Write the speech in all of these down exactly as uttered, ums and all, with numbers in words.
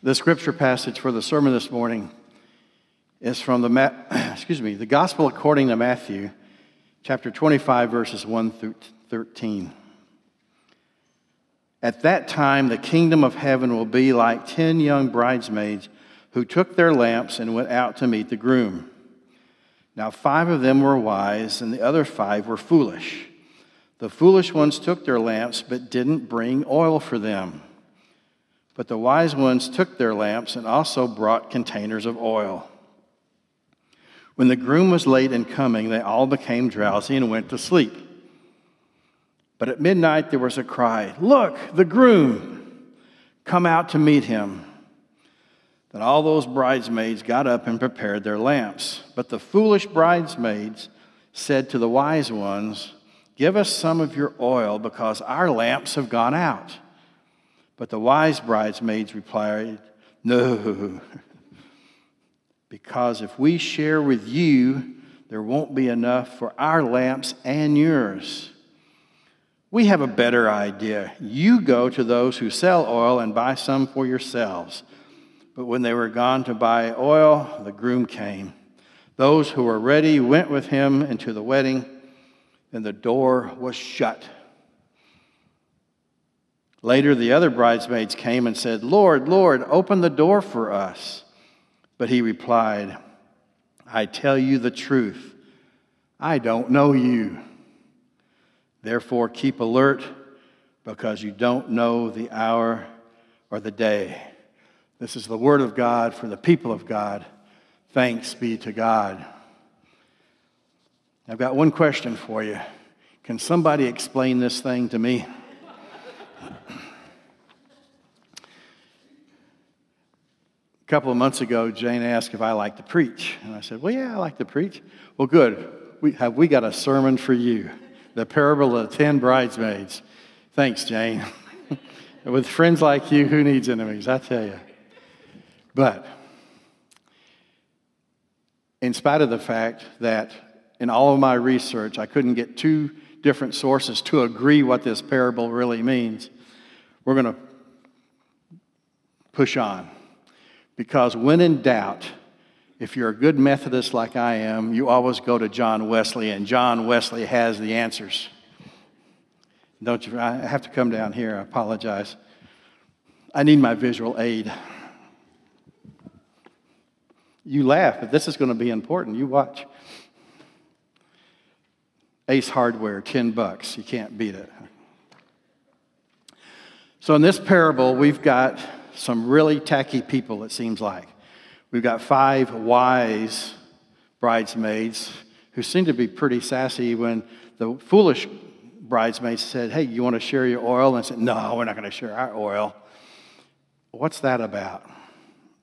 The scripture passage for the sermon this morning is from the Ma- excuse me, the Gospel according to Matthew, chapter twenty-five, verses one through thirteen. At that time, the kingdom of heaven will be like ten young bridesmaids who took their lamps and went out to meet the groom. Now five of them were wise, and the other five were foolish. The foolish ones took their lamps, but didn't bring oil for them. But the wise ones took their lamps and also brought containers of oil. When the groom was late in coming, they all became drowsy and went to sleep. But at midnight there was a cry, "Look, the groom! Come out to meet him!" Then all those bridesmaids got up and prepared their lamps. But the foolish bridesmaids said to the wise ones, "Give us some of your oil, because our lamps have gone out." But the wise bridesmaids replied, "No, because if we share with you, there won't be enough for our lamps and yours. We have a better idea. You go to those who sell oil and buy some for yourselves." But when they were gone to buy oil, the groom came. Those who were ready went with him into the wedding, and the door was shut. Later, the other bridesmaids came and said, "Lord, Lord, open the door for us." But he replied, "I tell you the truth, I don't know you. Therefore, keep alert, because you don't know the hour or the day." This is the word of God for the people of God. Thanks be to God. I've got one question for you. Can somebody explain this thing to me? A couple of months ago, Jane asked if I like to preach. And I said, "Well, yeah, I like to preach." "Well, good. We, have we got a sermon for you? The parable of the ten bridesmaids." Thanks, Jane. With friends like you, who needs enemies, I tell you. But in spite of the fact that in all of my research, I couldn't get two different sources to agree what this parable really means, we're going to push on. Because when in doubt, if you're a good Methodist like I am, you always go to John Wesley, and John Wesley has the answers. Don't you? I have to come down here. I apologize. I need my visual aid. You laugh, but this is going to be important. You watch. Ace Hardware, ten bucks. You can't beat it. So in this parable, we've got some really tacky people, it seems like. We've got five wise bridesmaids who seem to be pretty sassy when the foolish bridesmaids said, "Hey, you want to share your oil?" And said, "No, we're not going to share our oil." What's that about?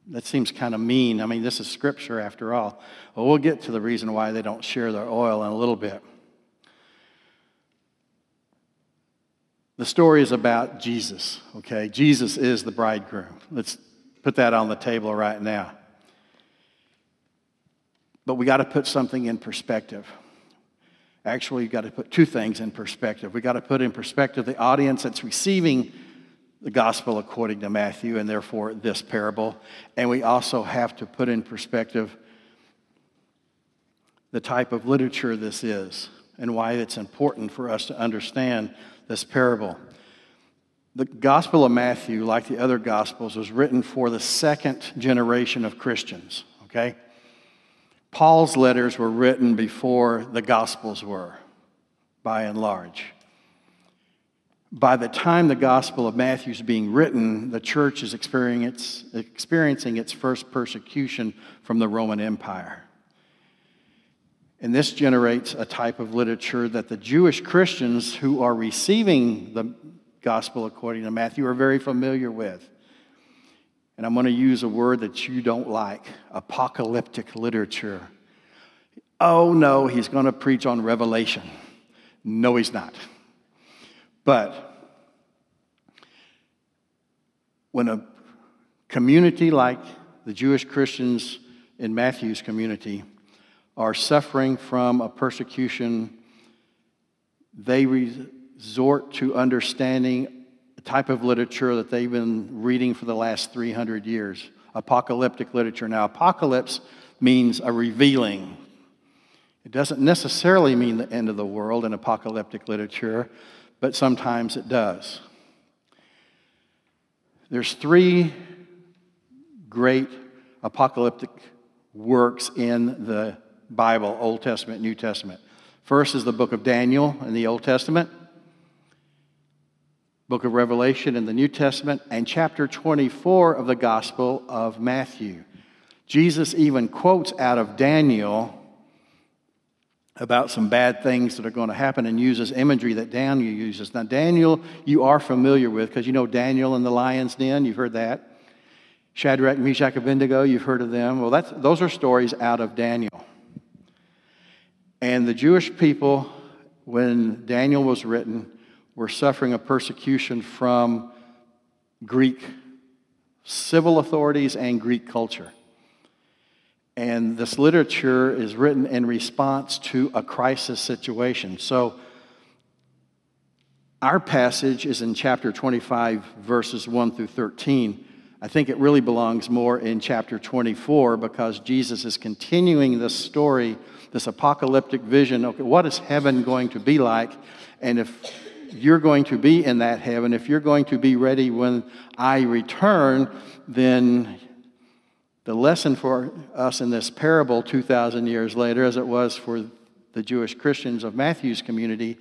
That seems kind of mean. I mean, this is scripture after all. Well, we'll get to the reason why they don't share their oil in a little bit. The story is about Jesus, okay? Jesus is the bridegroom. Let's put that on the table right now. But we got to put something in perspective. Actually, you got to put two things in perspective. We got to put in perspective the audience that's receiving the gospel according to Matthew, and therefore this parable. And we also have to put in perspective the type of literature this is and why it's important for us to understand this parable. The Gospel of Matthew, like the other Gospels, was written for the second generation of Christians, okay? Paul's letters were written before the Gospels were, by and large. By the time the Gospel of Matthew is being written, the church is experiencing its first persecution from the Roman Empire. And this generates a type of literature that the Jewish Christians who are receiving the gospel according to Matthew are very familiar with. And I'm going to use a word that you don't like, apocalyptic literature. Oh, no, he's going to preach on Revelation. No, he's not. But when a community like the Jewish Christians in Matthew's community are suffering from a persecution, they resort to understanding a type of literature that they've been reading for the last three hundred years. Apocalyptic literature. Now, apocalypse means a revealing. It doesn't necessarily mean the end of the world in apocalyptic literature, but sometimes it does. There's three great apocalyptic works in the Bible, Old Testament, New Testament. First is the book of Daniel in the Old Testament, book of Revelation in the New Testament, and chapter twenty-four of the Gospel of Matthew. Jesus even quotes out of Daniel about some bad things that are going to happen and uses imagery that Daniel uses. Now, Daniel, you are familiar with, because you know Daniel and the lion's den, you've heard that. Shadrach, Meshach, and Abednego, you've heard of them. Well, that's, those are stories out of Daniel. And the Jewish people, when Daniel was written, were suffering a persecution from Greek civil authorities and Greek culture. And this literature is written in response to a crisis situation. So our passage is in chapter twenty-five, verses one through thirteen. I think it really belongs more in chapter twenty-four, because Jesus is continuing this story, this apocalyptic vision. Okay, what is heaven going to be like? And if you're going to be in that heaven, if you're going to be ready when I return, then the lesson for us in this parable two thousand years later, as it was for the Jewish Christians of Matthew's community,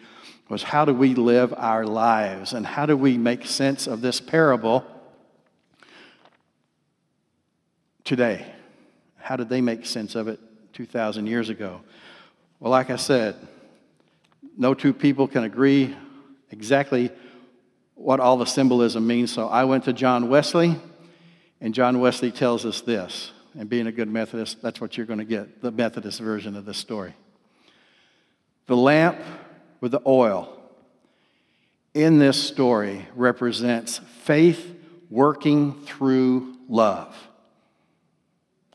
was how do we live our lives, and how do we make sense of this parable today? How did they make sense of it two thousand years ago? Well, like I said, no two people can agree exactly what all the symbolism means. So I went to John Wesley, and John Wesley tells us this, and being a good Methodist, that's what you're going to get, the Methodist version of this story. The lamp with the oil in this story represents faith working through love.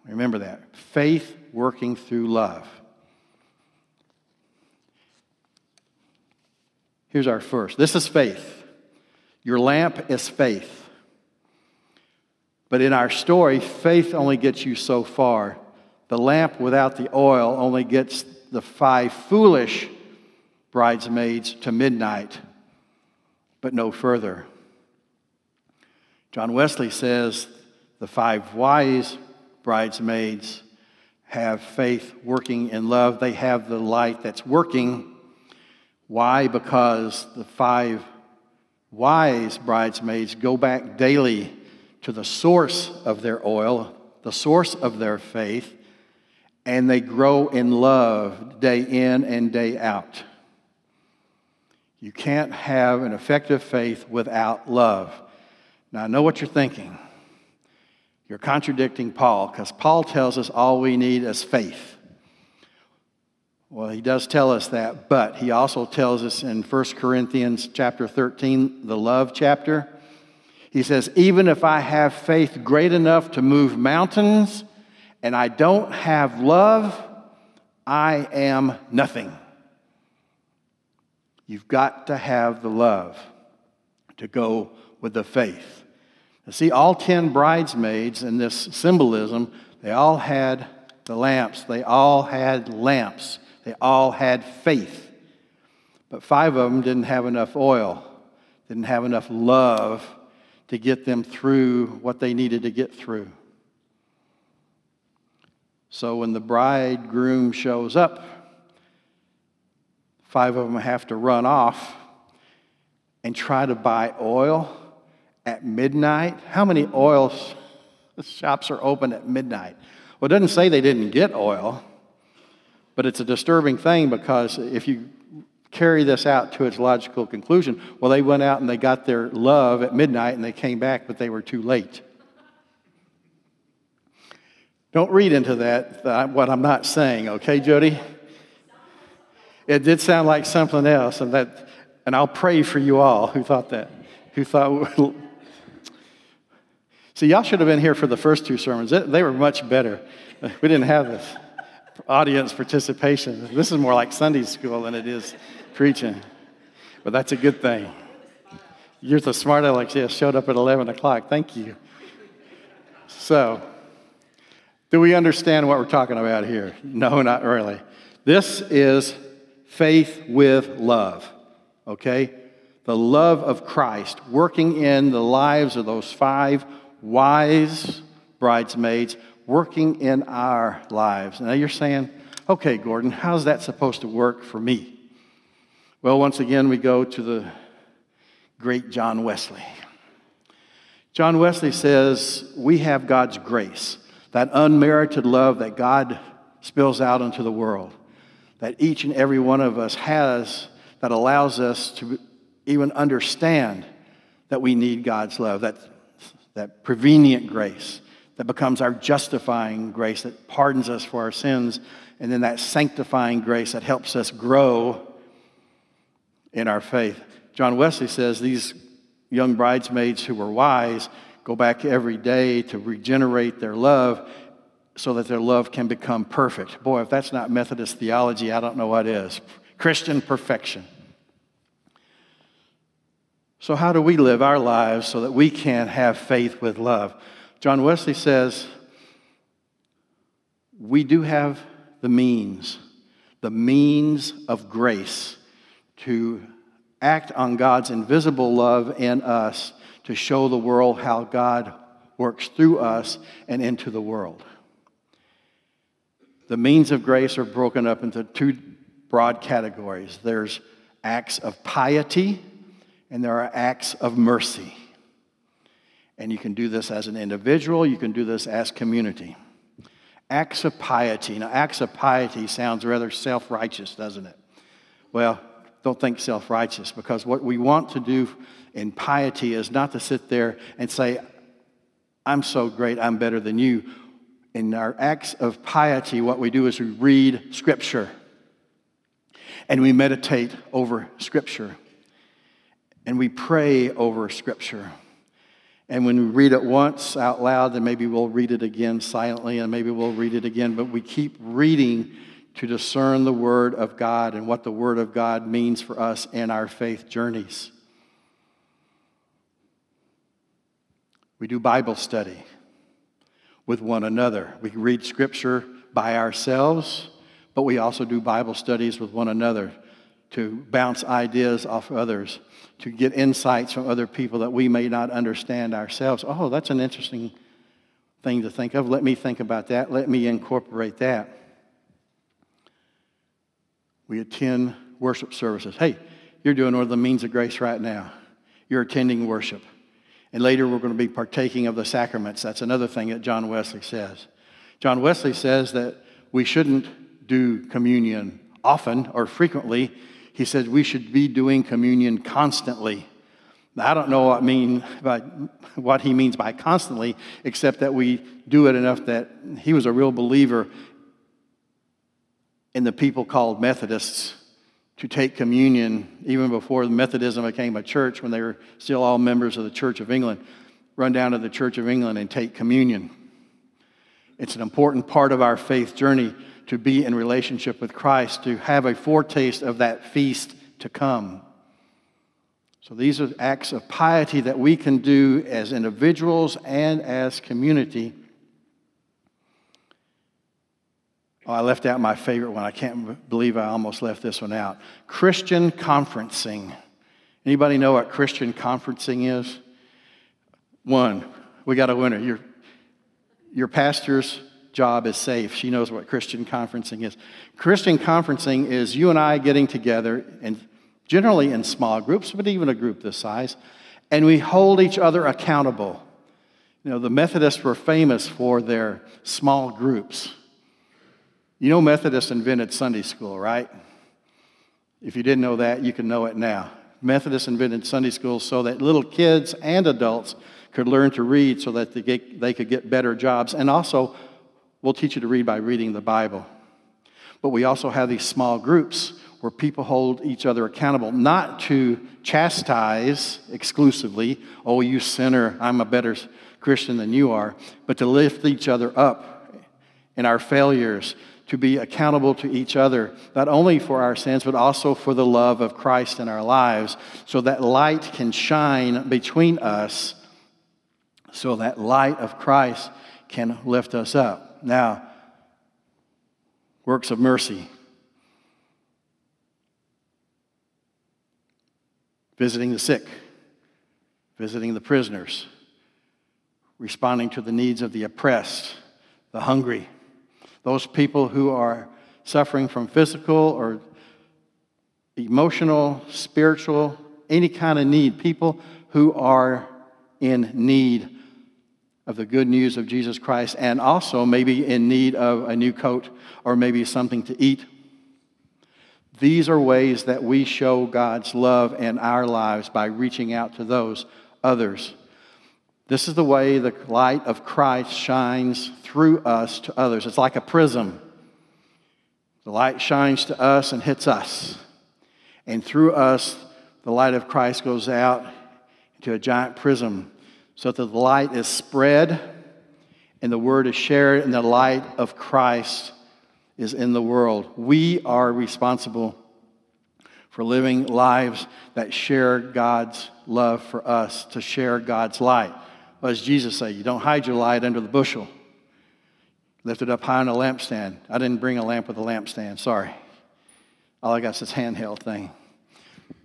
Remember that. Faith working through love. Here's our first. This is faith. Your lamp is faith. But in our story, faith only gets you so far. The lamp without the oil only gets the five foolish bridesmaids to midnight, but no further. John Wesley says the five wise bridesmaids have faith working in love. They have the light that's working. Why? Because the five wise bridesmaids go back daily to the source of their oil, the source of their faith, and they grow in love day in and day out. You can't have an effective faith without love. Now, I know what you're thinking. You're contradicting Paul, because Paul tells us all we need is faith. Well, he does tell us that, but he also tells us in First Corinthians chapter thirteen, the love chapter, he says, even if I have faith great enough to move mountains and I don't have love, I am nothing. You've got to have the love to go with the faith. Now, see, all ten bridesmaids in this symbolism, they all had the lamps. They all had lamps. They all had faith. But five of them didn't have enough oil, didn't have enough love to get them through what they needed to get through. So when the bridegroom shows up, five of them have to run off and try to buy oil at midnight. How many oil shops are open at midnight? Well, it doesn't say they didn't get oil, but it's a disturbing thing, because if you carry this out to its logical conclusion, well, they went out and they got their love at midnight and they came back, but they were too late. Don't read into that what I'm not saying, okay, Jody? It did sound like something else, and that, and I'll pray for you all who thought that, who thought. See, y'all should have been here for the first two sermons. They were much better. We didn't have this audience participation. This is more like Sunday school than it is preaching, but that's a good thing. You're the smart Alex. Yes, showed up at eleven o'clock. Thank you. So, do we understand what we're talking about here? No, not really. This is faith with love, okay? The love of Christ working in the lives of those five wise bridesmaids, working in our lives. Now you're saying, okay, Gordon, how's that supposed to work for me? Well, once again, we go to the great John Wesley. John Wesley says, we have God's grace, that unmerited love that God spills out into the world, that each and every one of us has, that allows us to even understand that we need God's love, that, that prevenient grace that becomes our justifying grace that pardons us for our sins, and then that sanctifying grace that helps us grow in our faith. John Wesley says these young bridesmaids who were wise go back every day to regenerate their love so that their love can become perfect. Boy, if that's not Methodist theology, I don't know what is. Christian perfection. So how do we live our lives so that we can have faith with love? John Wesley says, we do have the means, the means of grace to act on God's invisible love in us to show the world how God works through us and into the world. The means of grace are broken up into two broad categories. There's acts of piety, and there are acts of mercy. And you can do this as an individual. You can do this as community. Acts of piety. Now, acts of piety sounds rather self-righteous, doesn't it? Well, don't think self-righteous, because what we want to do in piety is not to sit there and say, I'm so great, I'm better than you. In our acts of piety, what we do is we read Scripture, and we meditate over Scripture, and we pray over Scripture. And when we read it once out loud, then maybe we'll read it again silently, and maybe we'll read it again, but we keep reading to discern the Word of God and what the Word of God means for us in our faith journeys. We do Bible study with one another. We read Scripture by ourselves, but we also do Bible studies with one another to bounce ideas off others, to get insights from other people that we may not understand ourselves. Oh, that's an interesting thing to think of. Let me think about that. Let me incorporate that. We attend worship services. Hey, you're doing one of the means of grace right now. You're attending worship. And later we're going to be partaking of the sacraments. That's another thing that John Wesley says. John Wesley says that we shouldn't do communion often or frequently. He says we should be doing communion constantly. Now, I don't know what, I mean by, what he means by constantly, except that we do it enough that he was a real believer in the people called Methodists to take communion even before Methodism became a church, when they were still all members of the Church of England. Run down to the Church of England and take communion. It's an important part of our faith journey to be in relationship with Christ, to have a foretaste of that feast to come. So these are acts of piety that we can do as individuals and as community. Oh, I left out my favorite one. I can't believe I almost left this one out. Christian conferencing. Anybody know what Christian conferencing is? One, we got a winner. Your, your pastor's job is safe. She knows what Christian conferencing is. Christian conferencing is you and I getting together, and generally in small groups, but even a group this size, and we hold each other accountable. You know, the Methodists were famous for their small groups. You know, Methodists invented Sunday school, right? If you didn't know that, you can know it now. Methodists invented Sunday school so that little kids and adults could learn to read so that they, get, they could get better jobs. And also, we'll teach you to read by reading the Bible. But we also have these small groups where people hold each other accountable, not to chastise exclusively, oh, you sinner, I'm a better Christian than you are, but to lift each other up in our failures, to be accountable to each other, not only for our sins, but also for the love of Christ in our lives, so that light can shine between us, so that light of Christ can lift us up. Now, works of mercy. Visiting the sick, visiting the prisoners, responding to the needs of the oppressed, the hungry, those people who are suffering from physical or emotional, spiritual, any kind of need, people who are in need of the good news of Jesus Christ, and also maybe in need of a new coat or maybe something to eat. These are ways that we show God's love in our lives by reaching out to those others. This is the way the light of Christ shines through us to others. It's like a prism. The light shines to us and hits us. And through us, the light of Christ goes out into a giant prism so that the light is spread and the word is shared and the light of Christ is in the world. We are responsible for living lives that share God's love for us, to share God's light. Well, as Jesus said, you don't hide your light under the bushel. Lift it up high on a lampstand. I didn't bring a lamp with a lampstand, sorry. All I got is this handheld thing.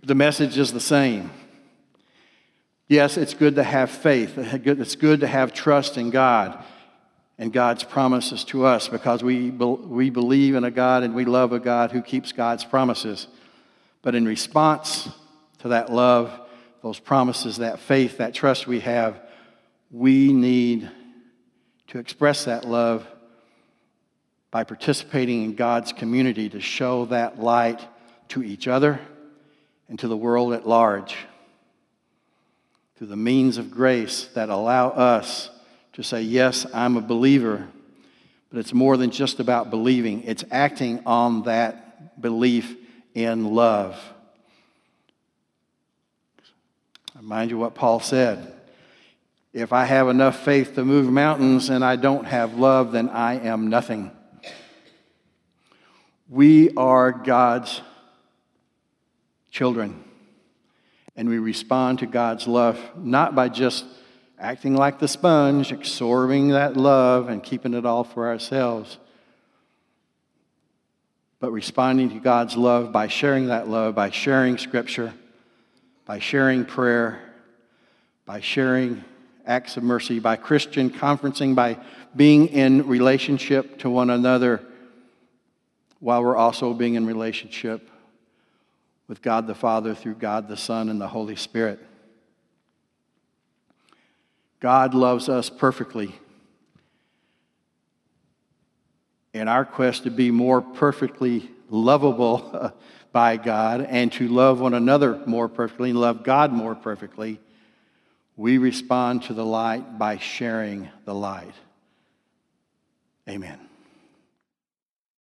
The message is the same. Yes, it's good to have faith. It's good to have trust in God and God's promises to us, because we, be, we believe in a God and we love a God who keeps God's promises. But in response to that love, those promises, that faith, that trust we have, we need to express that love by participating in God's community to show that light to each other and to the world at large, through the means of grace that allow us to say, yes, I'm a believer, but it's more than just about believing. It's acting on that belief in love. I remind you what Paul said. If I have enough faith to move mountains and I don't have love, then I am nothing. We are God's children, and we respond to God's love not by just acting like the sponge, absorbing that love and keeping it all for ourselves, but responding to God's love by sharing that love, by sharing Scripture, by sharing prayer, by sharing acts of mercy, by Christian conferencing, by being in relationship to one another while we're also being in relationship with God the Father through God the Son and the Holy Spirit. God loves us perfectly. In our quest to be more perfectly lovable by God and to love one another more perfectly and love God more perfectly, we respond to the light by sharing the light. Amen.